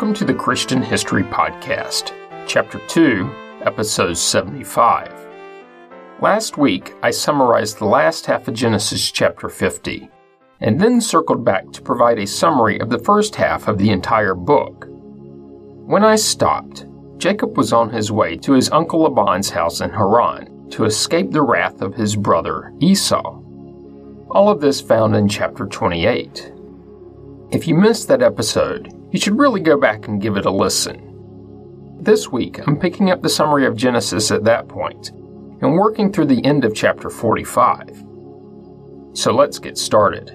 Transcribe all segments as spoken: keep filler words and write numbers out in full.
Welcome to the Christian History Podcast, Chapter two, Episode seventy-five. Last week, I summarized the last half of Genesis chapter fifty, and then circled back to provide a summary of the first half of the entire book. When I stopped, Jacob was on his way to his uncle Laban's house in Haran to escape the wrath of his brother Esau. All of this found in chapter twenty-eight. If you missed that episode, you should really go back and give it a listen. This week, I'm picking up the summary of Genesis at that point, and working through the end of chapter forty-five. So let's get started.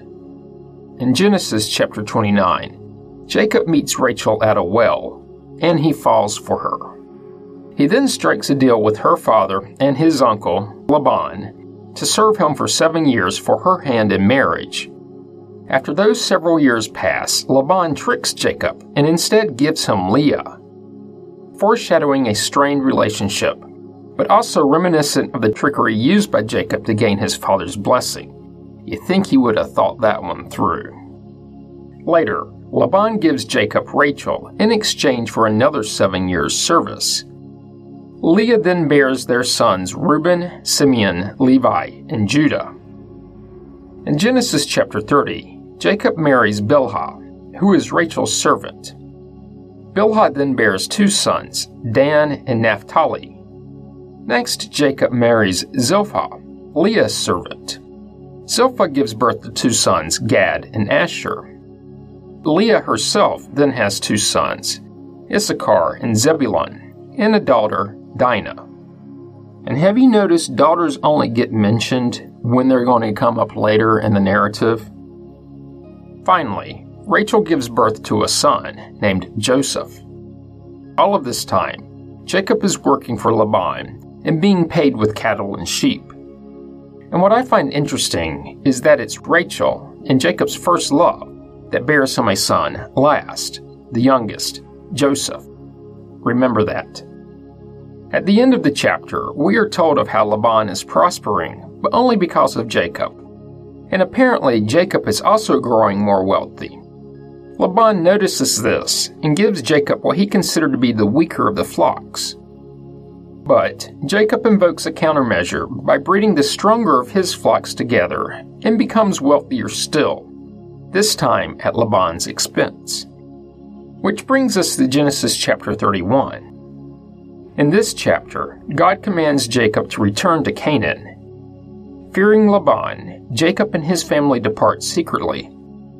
In Genesis chapter twenty-nine, Jacob meets Rachel at a well, and he falls for her. He then strikes a deal with her father and his uncle, Laban, to serve him for seven years for her hand in marriage. After those several years pass, Laban tricks Jacob and instead gives him Leah, foreshadowing a strained relationship, but also reminiscent of the trickery used by Jacob to gain his father's blessing. You think he would have thought that one through. Later, Laban gives Jacob Rachel in exchange for another seven years' service. Leah then bears their sons Reuben, Simeon, Levi, and Judah. In Genesis chapter thirty, Jacob marries Bilhah, who is Rachel's servant. Bilhah then bears two sons, Dan and Naphtali. Next, Jacob marries Zilpah, Leah's servant. Zilpah gives birth to two sons, Gad and Asher. Leah herself then has two sons, Issachar and Zebulun, and a daughter, Dinah. And have you noticed daughters only get mentioned when they're going to come up later in the narrative? Finally, Rachel gives birth to a son named Joseph. All of this time, Jacob is working for Laban and being paid with cattle and sheep. And what I find interesting is that it's Rachel and Jacob's first love that bears him a son last, the youngest, Joseph. Remember that. At the end of the chapter, we are told of how Laban is prospering, but only because of Jacob. And apparently, Jacob is also growing more wealthy. Laban notices this and gives Jacob what he considered to be the weaker of the flocks. But Jacob invokes a countermeasure by breeding the stronger of his flocks together and becomes wealthier still, this time at Laban's expense. Which brings us to Genesis chapter thirty-one. In this chapter, God commands Jacob to return to Canaan. Fearing Laban, Jacob and his family depart secretly.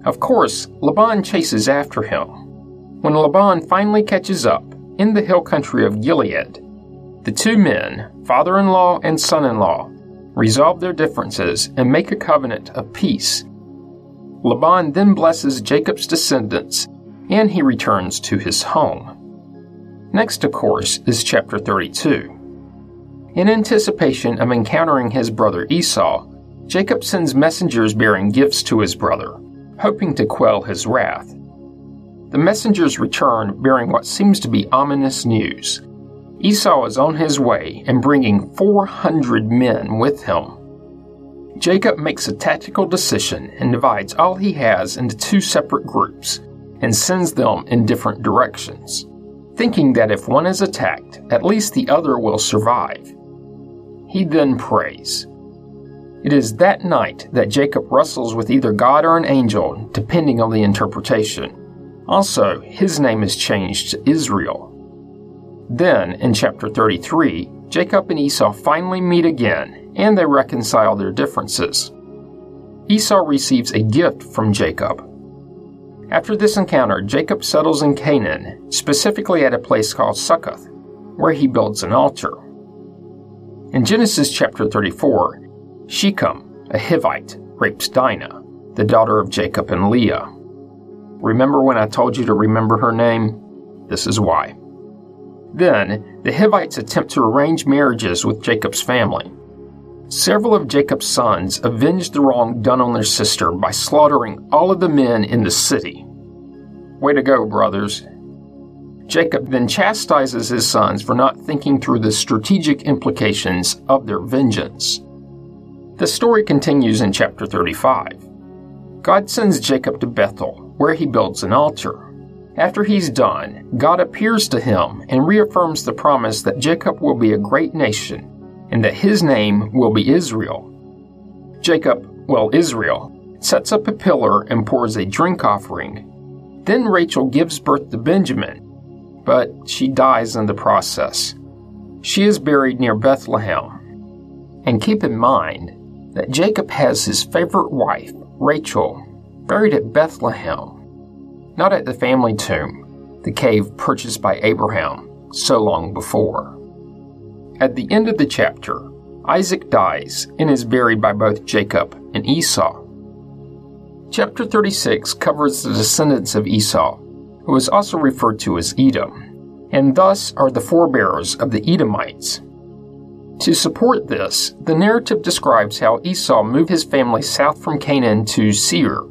Of course, Laban chases after him. When Laban finally catches up, in the hill country of Gilead, the two men, father-in-law and son-in-law, resolve their differences and make a covenant of peace. Laban then blesses Jacob's descendants, and he returns to his home. Next, of course, is chapter thirty-two. In anticipation of encountering his brother Esau, Jacob sends messengers bearing gifts to his brother, hoping to quell his wrath. The messengers return bearing what seems to be ominous news. Esau is on his way and bringing four hundred men with him. Jacob makes a tactical decision and divides all he has into two separate groups and sends them in different directions, thinking that if one is attacked, at least the other will survive. He then prays. It is that night that Jacob wrestles with either God or an angel, depending on the interpretation. Also, his name is changed to Israel. Then, in chapter thirty-three, Jacob and Esau finally meet again, and they reconcile their differences. Esau receives a gift from Jacob. After this encounter, Jacob settles in Canaan, specifically at a place called Succoth, where he builds an altar. In Genesis chapter thirty-four, Shechem, a Hivite, rapes Dinah, the daughter of Jacob and Leah. Remember when I told you to remember her name? This is why. Then, the Hivites attempt to arrange marriages with Jacob's family. Several of Jacob's sons avenged the wrong done on their sister by slaughtering all of the men in the city. Way to go, brothers. Jacob then chastises his sons for not thinking through the strategic implications of their vengeance. The story continues in chapter thirty-five. God sends Jacob to Bethel, where he builds an altar. After he's done, God appears to him and reaffirms the promise that Jacob will be a great nation and that his name will be Israel. Jacob, well, Israel, sets up a pillar and pours a drink offering. Then Rachel gives birth to Benjamin, but she dies in the process. She is buried near Bethlehem. And keep in mind that Jacob has his favorite wife, Rachel, buried at Bethlehem, not at the family tomb, the cave purchased by Abraham so long before. At the end of the chapter, Isaac dies and is buried by both Jacob and Esau. Chapter thirty-six covers the descendants of Esau, who is also referred to as Edom, and thus are the forebearers of the Edomites. To support this, the narrative describes how Esau moved his family south from Canaan to Seir,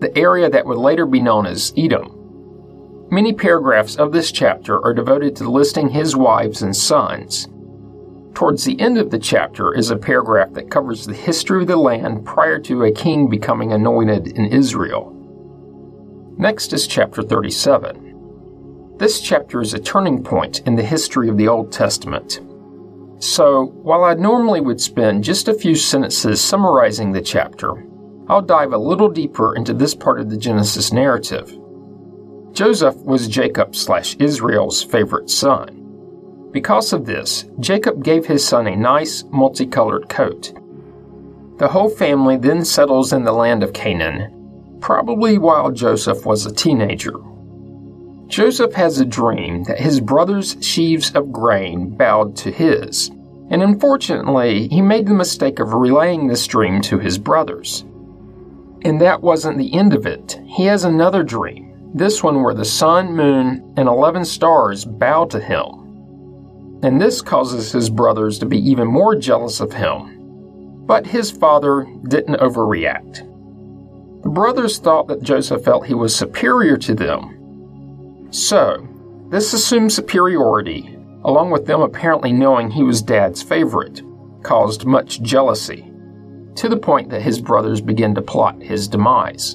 the area that would later be known as Edom. Many paragraphs of this chapter are devoted to listing his wives and sons. Towards the end of the chapter is a paragraph that covers the history of the land prior to a king becoming anointed in Israel. Next is chapter thirty-seven. This chapter is a turning point in the history of the Old Testament. So, while I normally would spend just a few sentences summarizing the chapter, I'll dive a little deeper into this part of the Genesis narrative. Joseph was Jacob slash Israel's favorite son. Because of this, Jacob gave his son a nice, multicolored coat. The whole family then settles in the land of Canaan, probably while Joseph was a teenager. Joseph has a dream that his brother's sheaves of grain bowed to his, and unfortunately, he made the mistake of relaying this dream to his brothers. And that wasn't the end of it. He has another dream, this one where the sun, moon, and eleven stars bow to him. And this causes his brothers to be even more jealous of him. But his father didn't overreact. The brothers thought that Joseph felt he was superior to them. So, this assumed superiority, along with them apparently knowing he was dad's favorite, caused much jealousy, to the point that his brothers begin to plot his demise.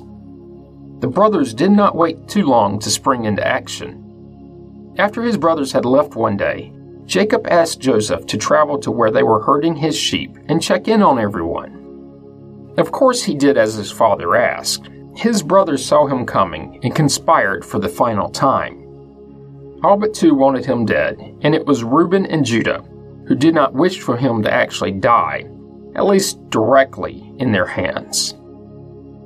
The brothers did not wait too long to spring into action. After his brothers had left one day, Jacob asked Joseph to travel to where they were herding his sheep and check in on everyone. Of course he did as his father asked. His brothers saw him coming and conspired for the final time. All but two wanted him dead, and it was Reuben and Judah, who did not wish for him to actually die, at least directly in their hands.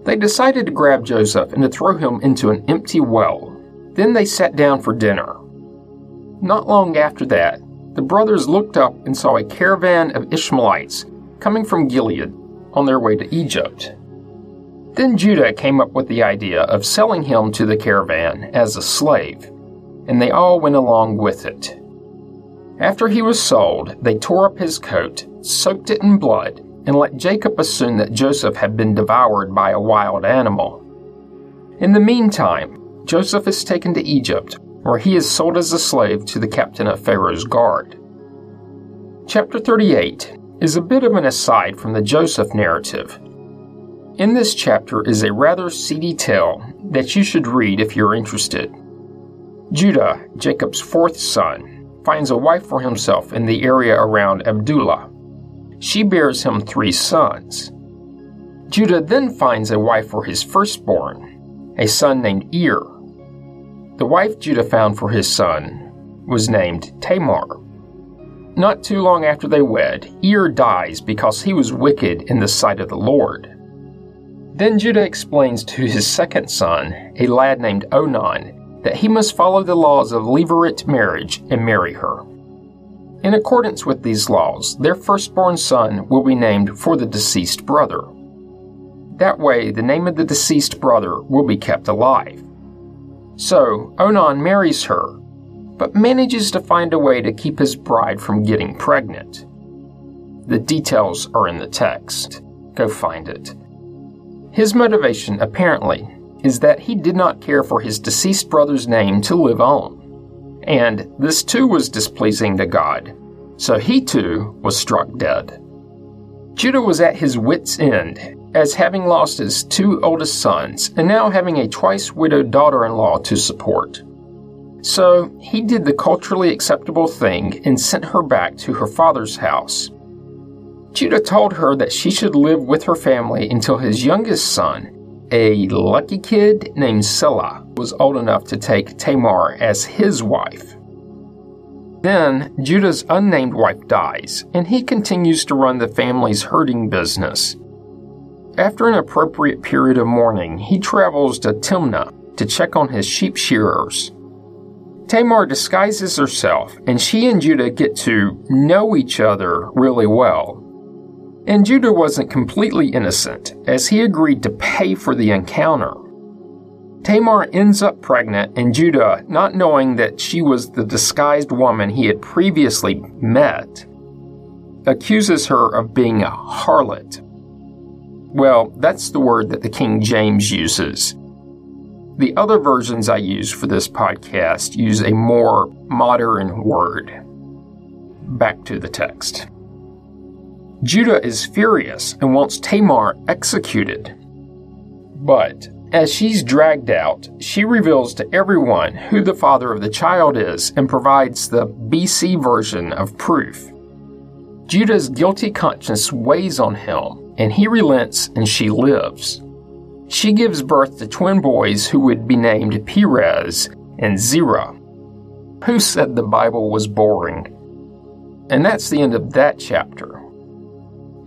They decided to grab Joseph and to throw him into an empty well. Then they sat down for dinner. Not long after that, the brothers looked up and saw a caravan of Ishmaelites coming from Gilead on their way to Egypt. Then Judah came up with the idea of selling him to the caravan as a slave, and they all went along with it. After he was sold, they tore up his coat, soaked it in blood, and let Jacob assume that Joseph had been devoured by a wild animal. In the meantime, Joseph is taken to Egypt, where he is sold as a slave to the captain of Pharaoh's guard. Chapter thirty-eight is a bit of an aside from the Joseph narrative. In this chapter is a rather seedy tale that you should read if you're interested. Judah, Jacob's fourth son, finds a wife for himself in the area around Abdullah. She bears him three sons. Judah then finds a wife for his firstborn, a son named Ir. The wife Judah found for his son was named Tamar. Not too long after they wed, Ir dies because he was wicked in the sight of the Lord. Then Judah explains to his second son, a lad named Onan, that he must follow the laws of levirate marriage and marry her. In accordance with these laws, their firstborn son will be named for the deceased brother. That way, the name of the deceased brother will be kept alive. So, Onan marries her, but manages to find a way to keep his bride from getting pregnant. The details are in the text. Go find it. His motivation, apparently, is that he did not care for his deceased brother's name to live on. And this too was displeasing to God, so he too was struck dead. Judah was at his wit's end, as having lost his two oldest sons and now having a twice-widowed daughter-in-law to support. So he did the culturally acceptable thing and sent her back to her father's house. Judah told her that she should live with her family until his youngest son, a lucky kid named Selah, was old enough to take Tamar as his wife. Then Judah's unnamed wife dies, and he continues to run the family's herding business. After an appropriate period of mourning, he travels to Timnah to check on his sheep shearers. Tamar disguises herself, and she and Judah get to know each other really well. And Judah wasn't completely innocent, as he agreed to pay for the encounter. Tamar ends up pregnant, and Judah, not knowing that she was the disguised woman he had previously met, accuses her of being a harlot. Well, that's the word that the King James uses. The other versions I use for this podcast use a more modern word. Back to the text. Judah is furious and wants Tamar executed. But as she's dragged out, she reveals to everyone who the father of the child is and provides the B C version of proof. Judah's guilty conscience weighs on him, and he relents and she lives. She gives birth to twin boys who would be named Perez and Zerah. Who said the Bible was boring? And that's the end of that chapter.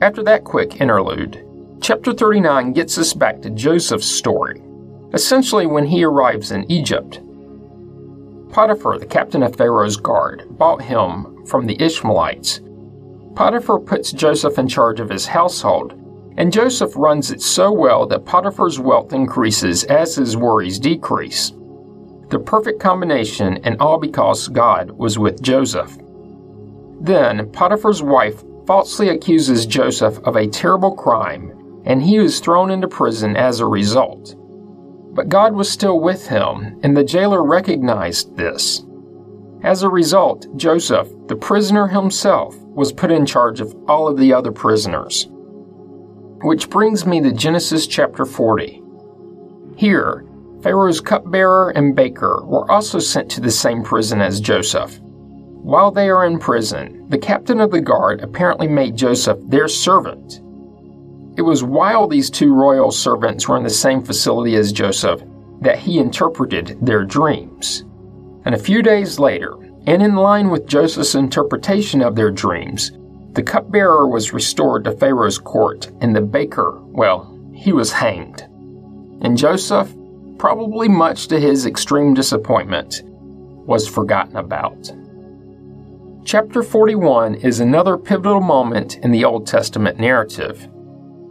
After that quick interlude, chapter thirty-nine gets us back to Joseph's story, essentially when he arrives in Egypt. Potiphar, the captain of Pharaoh's guard, bought him from the Ishmaelites. Potiphar puts Joseph in charge of his household, and Joseph runs it so well that Potiphar's wealth increases as his worries decrease. The perfect combination, and all because God was with Joseph. Then Potiphar's wife falsely accuses Joseph of a terrible crime, and he was thrown into prison as a result. But God was still with him, and the jailer recognized this. As a result, Joseph, the prisoner himself, was put in charge of all of the other prisoners. Which brings me to Genesis chapter forty. Here, Pharaoh's cupbearer and baker were also sent to the same prison as Joseph. While they are in prison, the captain of the guard apparently made Joseph their servant. It was while these two royal servants were in the same facility as Joseph that he interpreted their dreams. And a few days later, and in line with Joseph's interpretation of their dreams, the cupbearer was restored to Pharaoh's court, and the baker, well, he was hanged. And Joseph, probably much to his extreme disappointment, was forgotten about. Chapter forty-one is another pivotal moment in the Old Testament narrative.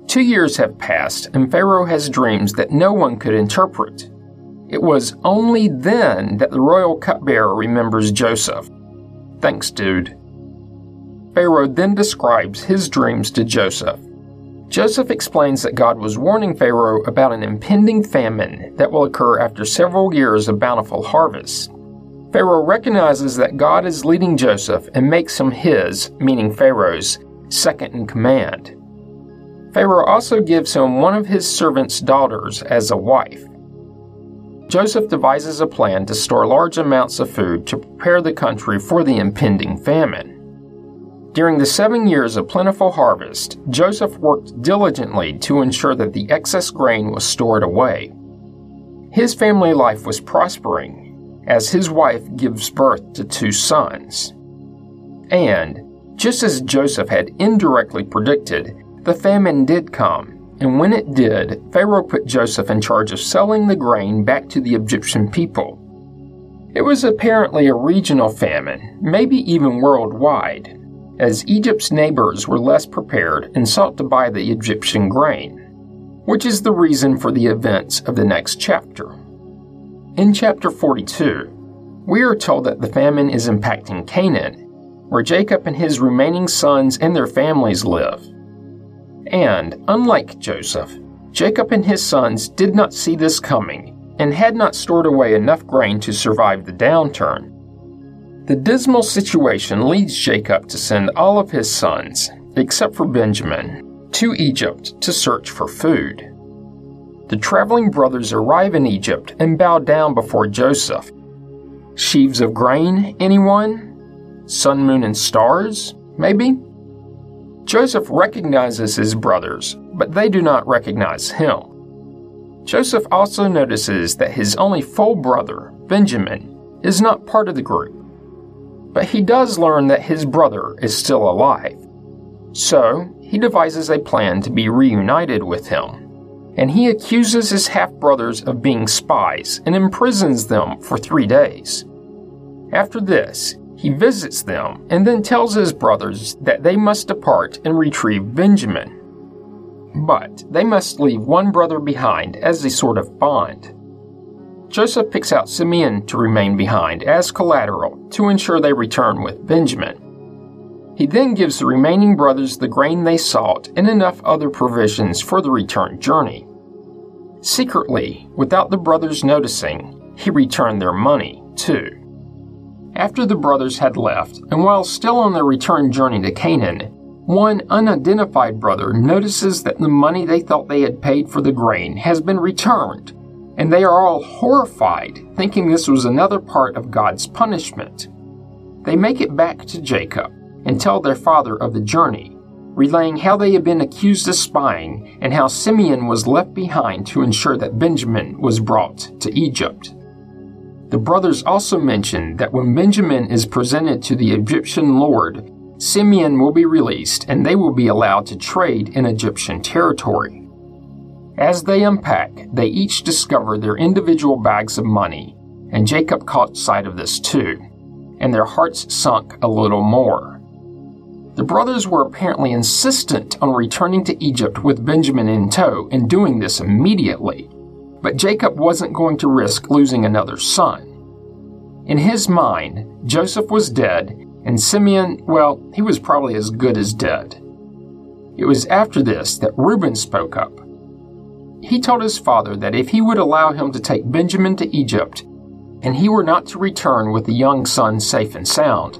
Two years have passed, and Pharaoh has dreams that no one could interpret. It was only then that the royal cupbearer remembers Joseph. Thanks, dude. Pharaoh then describes his dreams to Joseph. Joseph explains that God was warning Pharaoh about an impending famine that will occur after several years of bountiful harvests. Pharaoh recognizes that God is leading Joseph and makes him his, meaning Pharaoh's, second in command. Pharaoh also gives him one of his servant's daughters as a wife. Joseph devises a plan to store large amounts of food to prepare the country for the impending famine. During the seven years of plentiful harvest, Joseph worked diligently to ensure that the excess grain was stored away. His family life was prospering, as his wife gives birth to two sons. And, just as Joseph had indirectly predicted, the famine did come, and when it did, Pharaoh put Joseph in charge of selling the grain back to the Egyptian people. It was apparently a regional famine, maybe even worldwide, as Egypt's neighbors were less prepared and sought to buy the Egyptian grain, which is the reason for the events of the next chapter. In chapter forty-two, we are told that the famine is impacting Canaan, where Jacob and his remaining sons and their families live. And, unlike Joseph, Jacob and his sons did not see this coming and had not stored away enough grain to survive the downturn. The dismal situation leads Jacob to send all of his sons, except for Benjamin, to Egypt to search for food. The traveling brothers arrive in Egypt and bow down before Joseph. sheaves of grain, anyone? Sun, moon, and stars, maybe? Joseph recognizes his brothers, but they do not recognize him. Joseph also notices that his only full brother, Benjamin, is not part of the group, but he does learn that his brother is still alive. So, he devises a plan to be reunited with him, and he accuses his half-brothers of being spies and imprisons them for three days. After this, he visits them and then tells his brothers that they must depart and retrieve Benjamin. But they must leave one brother behind as a sort of bond. Joseph picks out Simeon to remain behind as collateral to ensure they return with Benjamin. He then gives the remaining brothers the grain they sought and enough other provisions for the return journey. Secretly, without the brothers noticing, he returned their money, too. After the brothers had left, and while still on their return journey to Canaan, one unidentified brother notices that the money they thought they had paid for the grain has been returned, and they are all horrified, thinking this was another part of God's punishment. They make it back to Jacob and tell their father of the journey, relaying how they had been accused of spying and how Simeon was left behind to ensure that Benjamin was brought to Egypt. The brothers also mention that when Benjamin is presented to the Egyptian lord, Simeon will be released and they will be allowed to trade in Egyptian territory. As they unpack, they each discover their individual bags of money, and Jacob caught sight of this too, and their hearts sunk a little more. The brothers were apparently insistent on returning to Egypt with Benjamin in tow and doing this immediately. But Jacob wasn't going to risk losing another son. In his mind, Joseph was dead, and Simeon, well, he was probably as good as dead. It was after this that Reuben spoke up. He told his father that if he would allow him to take Benjamin to Egypt, and he were not to return with the young son safe and sound,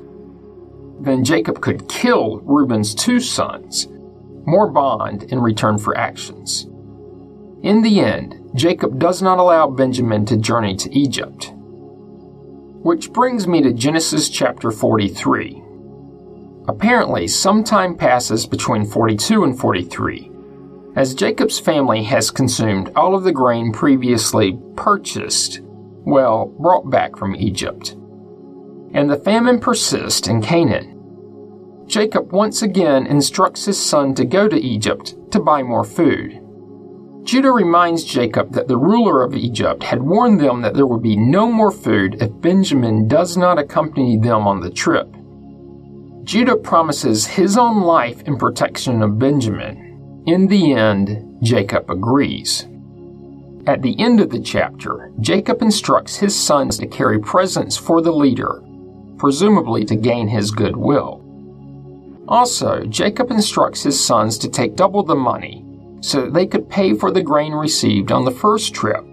then Jacob could kill Reuben's two sons, more bond in return for actions. In the end, Jacob does not allow Benjamin to journey to Egypt. Which brings me to Genesis chapter forty-three. Apparently, some time passes between forty-two and forty-three, as Jacob's family has consumed all of the grain previously purchased, well, brought back from Egypt. And the famine persists in Canaan. Jacob once again instructs his son to go to Egypt to buy more food. Judah reminds Jacob that the ruler of Egypt had warned them that there would be no more food if Benjamin does not accompany them on the trip. Judah promises his own life in protection of Benjamin. In the end, Jacob agrees. At the end of the chapter, Jacob instructs his sons to carry presents for the leader, presumably to gain his goodwill. Also, Jacob instructs his sons to take double the money, so that they could pay for the grain received on the first trip,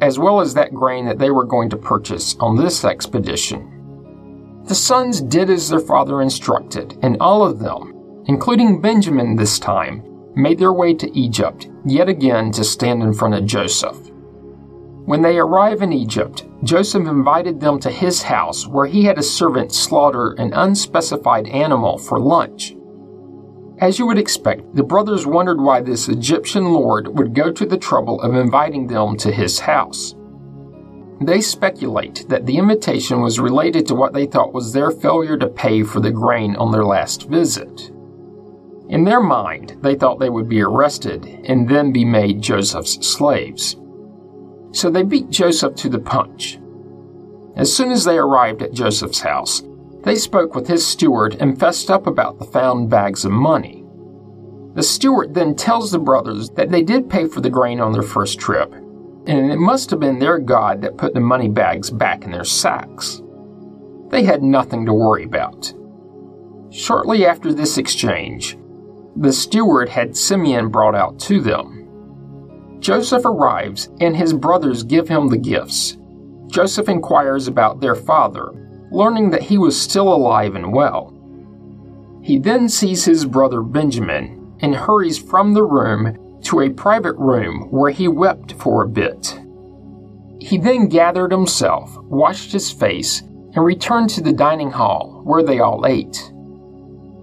as well as that grain that they were going to purchase on this expedition. The sons did as their father instructed, and all of them, including Benjamin this time, made their way to Egypt, yet again to stand in front of Joseph. When they arrive in Egypt, Joseph invited them to his house, where he had a servant slaughter an unspecified animal for lunch. As you would expect, the brothers wondered why this Egyptian lord would go to the trouble of inviting them to his house. They speculate that the invitation was related to what they thought was their failure to pay for the grain on their last visit. In their mind, they thought they would be arrested and then be made Joseph's slaves. So they beat Joseph to the punch. As soon as they arrived at Joseph's house, they spoke with his steward and fessed up about the found bags of money. The steward then tells the brothers that they did pay for the grain on their first trip, and it must have been their God that put the money bags back in their sacks. They had nothing to worry about. Shortly after this exchange, the steward had Simeon brought out to them. Joseph arrives, and his brothers give him the gifts. Joseph inquires about their father, learning that he was still alive and well. He then sees his brother Benjamin and hurries from the room to a private room where he wept for a bit. He then gathered himself, washed his face, and returned to the dining hall, where they all ate.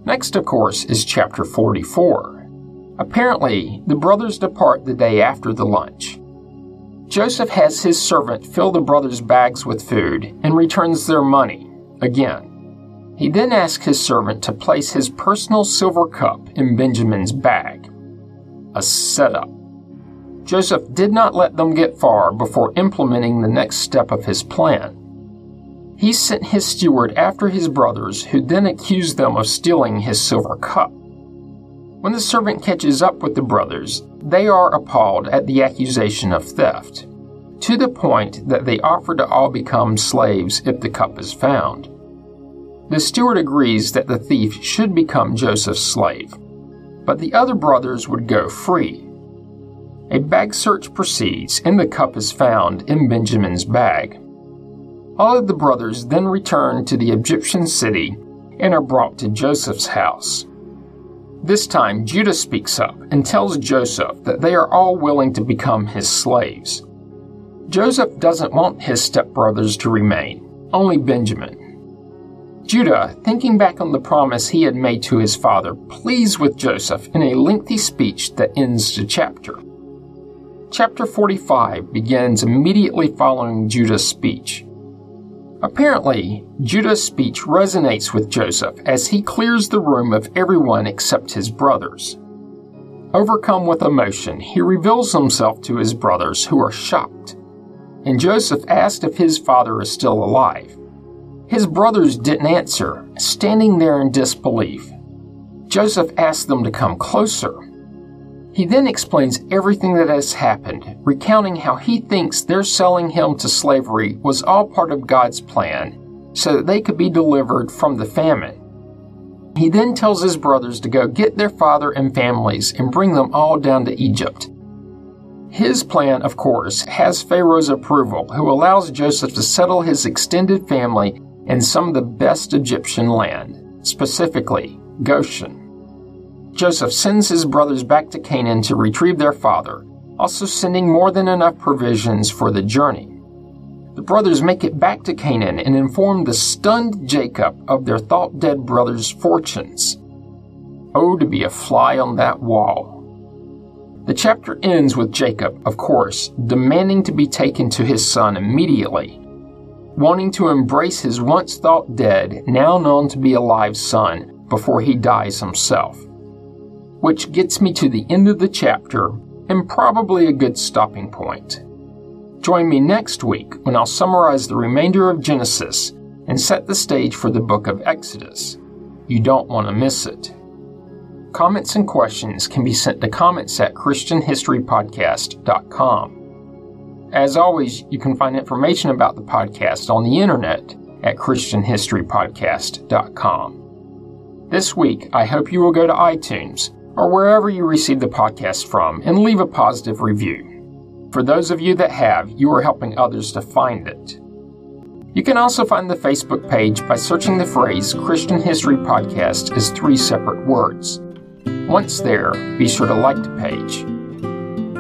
Next, of course, is chapter forty-four. Apparently, the brothers depart the day after the lunch. Joseph has his servant fill the brothers' bags with food and returns their money, again. He then asks his servant to place his personal silver cup in Benjamin's bag. A setup. Joseph did not let them get far before implementing the next step of his plan. He sent his steward after his brothers, who then accused them of stealing his silver cup. When the servant catches up with the brothers, they are appalled at the accusation of theft, to the point that they offer to all become slaves if the cup is found. The steward agrees that the thief should become Joseph's slave, but the other brothers would go free. A bag search proceeds, and the cup is found in Benjamin's bag. All of the brothers then return to the Egyptian city and are brought to Joseph's house. This time, Judah speaks up and tells Joseph that they are all willing to become his slaves. Joseph doesn't want his stepbrothers to remain, only Benjamin. Judah, thinking back on the promise he had made to his father, pleads with Joseph in a lengthy speech that ends the chapter. Chapter forty-five begins immediately following Judah's speech. Apparently, Judah's speech resonates with Joseph as he clears the room of everyone except his brothers. Overcome with emotion, he reveals himself to his brothers, who are shocked, and Joseph asked if his father is still alive. His brothers didn't answer, standing there in disbelief. Joseph asked them to come closer. He then explains everything that has happened, recounting how he thinks their selling him to slavery was all part of God's plan, so that they could be delivered from the famine. He then tells his brothers to go get their father and families and bring them all down to Egypt. His plan, of course, has Pharaoh's approval, who allows Joseph to settle his extended family in some of the best Egyptian land, specifically Goshen. Joseph sends his brothers back to Canaan to retrieve their father, also sending more than enough provisions for the journey. The brothers make it back to Canaan and inform the stunned Jacob of their thought-dead brother's fortunes. Oh, to be a fly on that wall. The chapter ends with Jacob, of course, demanding to be taken to his son immediately, wanting to embrace his once thought-dead, now known to be alive son before he dies himself. Which gets me to the end of the chapter, and probably a good stopping point. Join me next week when I'll summarize the remainder of Genesis and set the stage for the book of Exodus. You don't want to miss it. Comments and questions can be sent to comments at christian history podcast dot com. As always, you can find information about the podcast on the internet at christian history podcast dot com. This week, I hope you will go to iTunes or wherever you receive the podcast from, and leave a positive review. For those of you that have, you are helping others to find it. You can also find the Facebook page by searching the phrase Christian History Podcast as three separate words. Once there, be sure to like the page.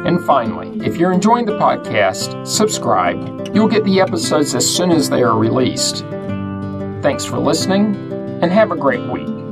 And finally, if you're enjoying the podcast, subscribe. You'll get the episodes as soon as they are released. Thanks for listening, and have a great week.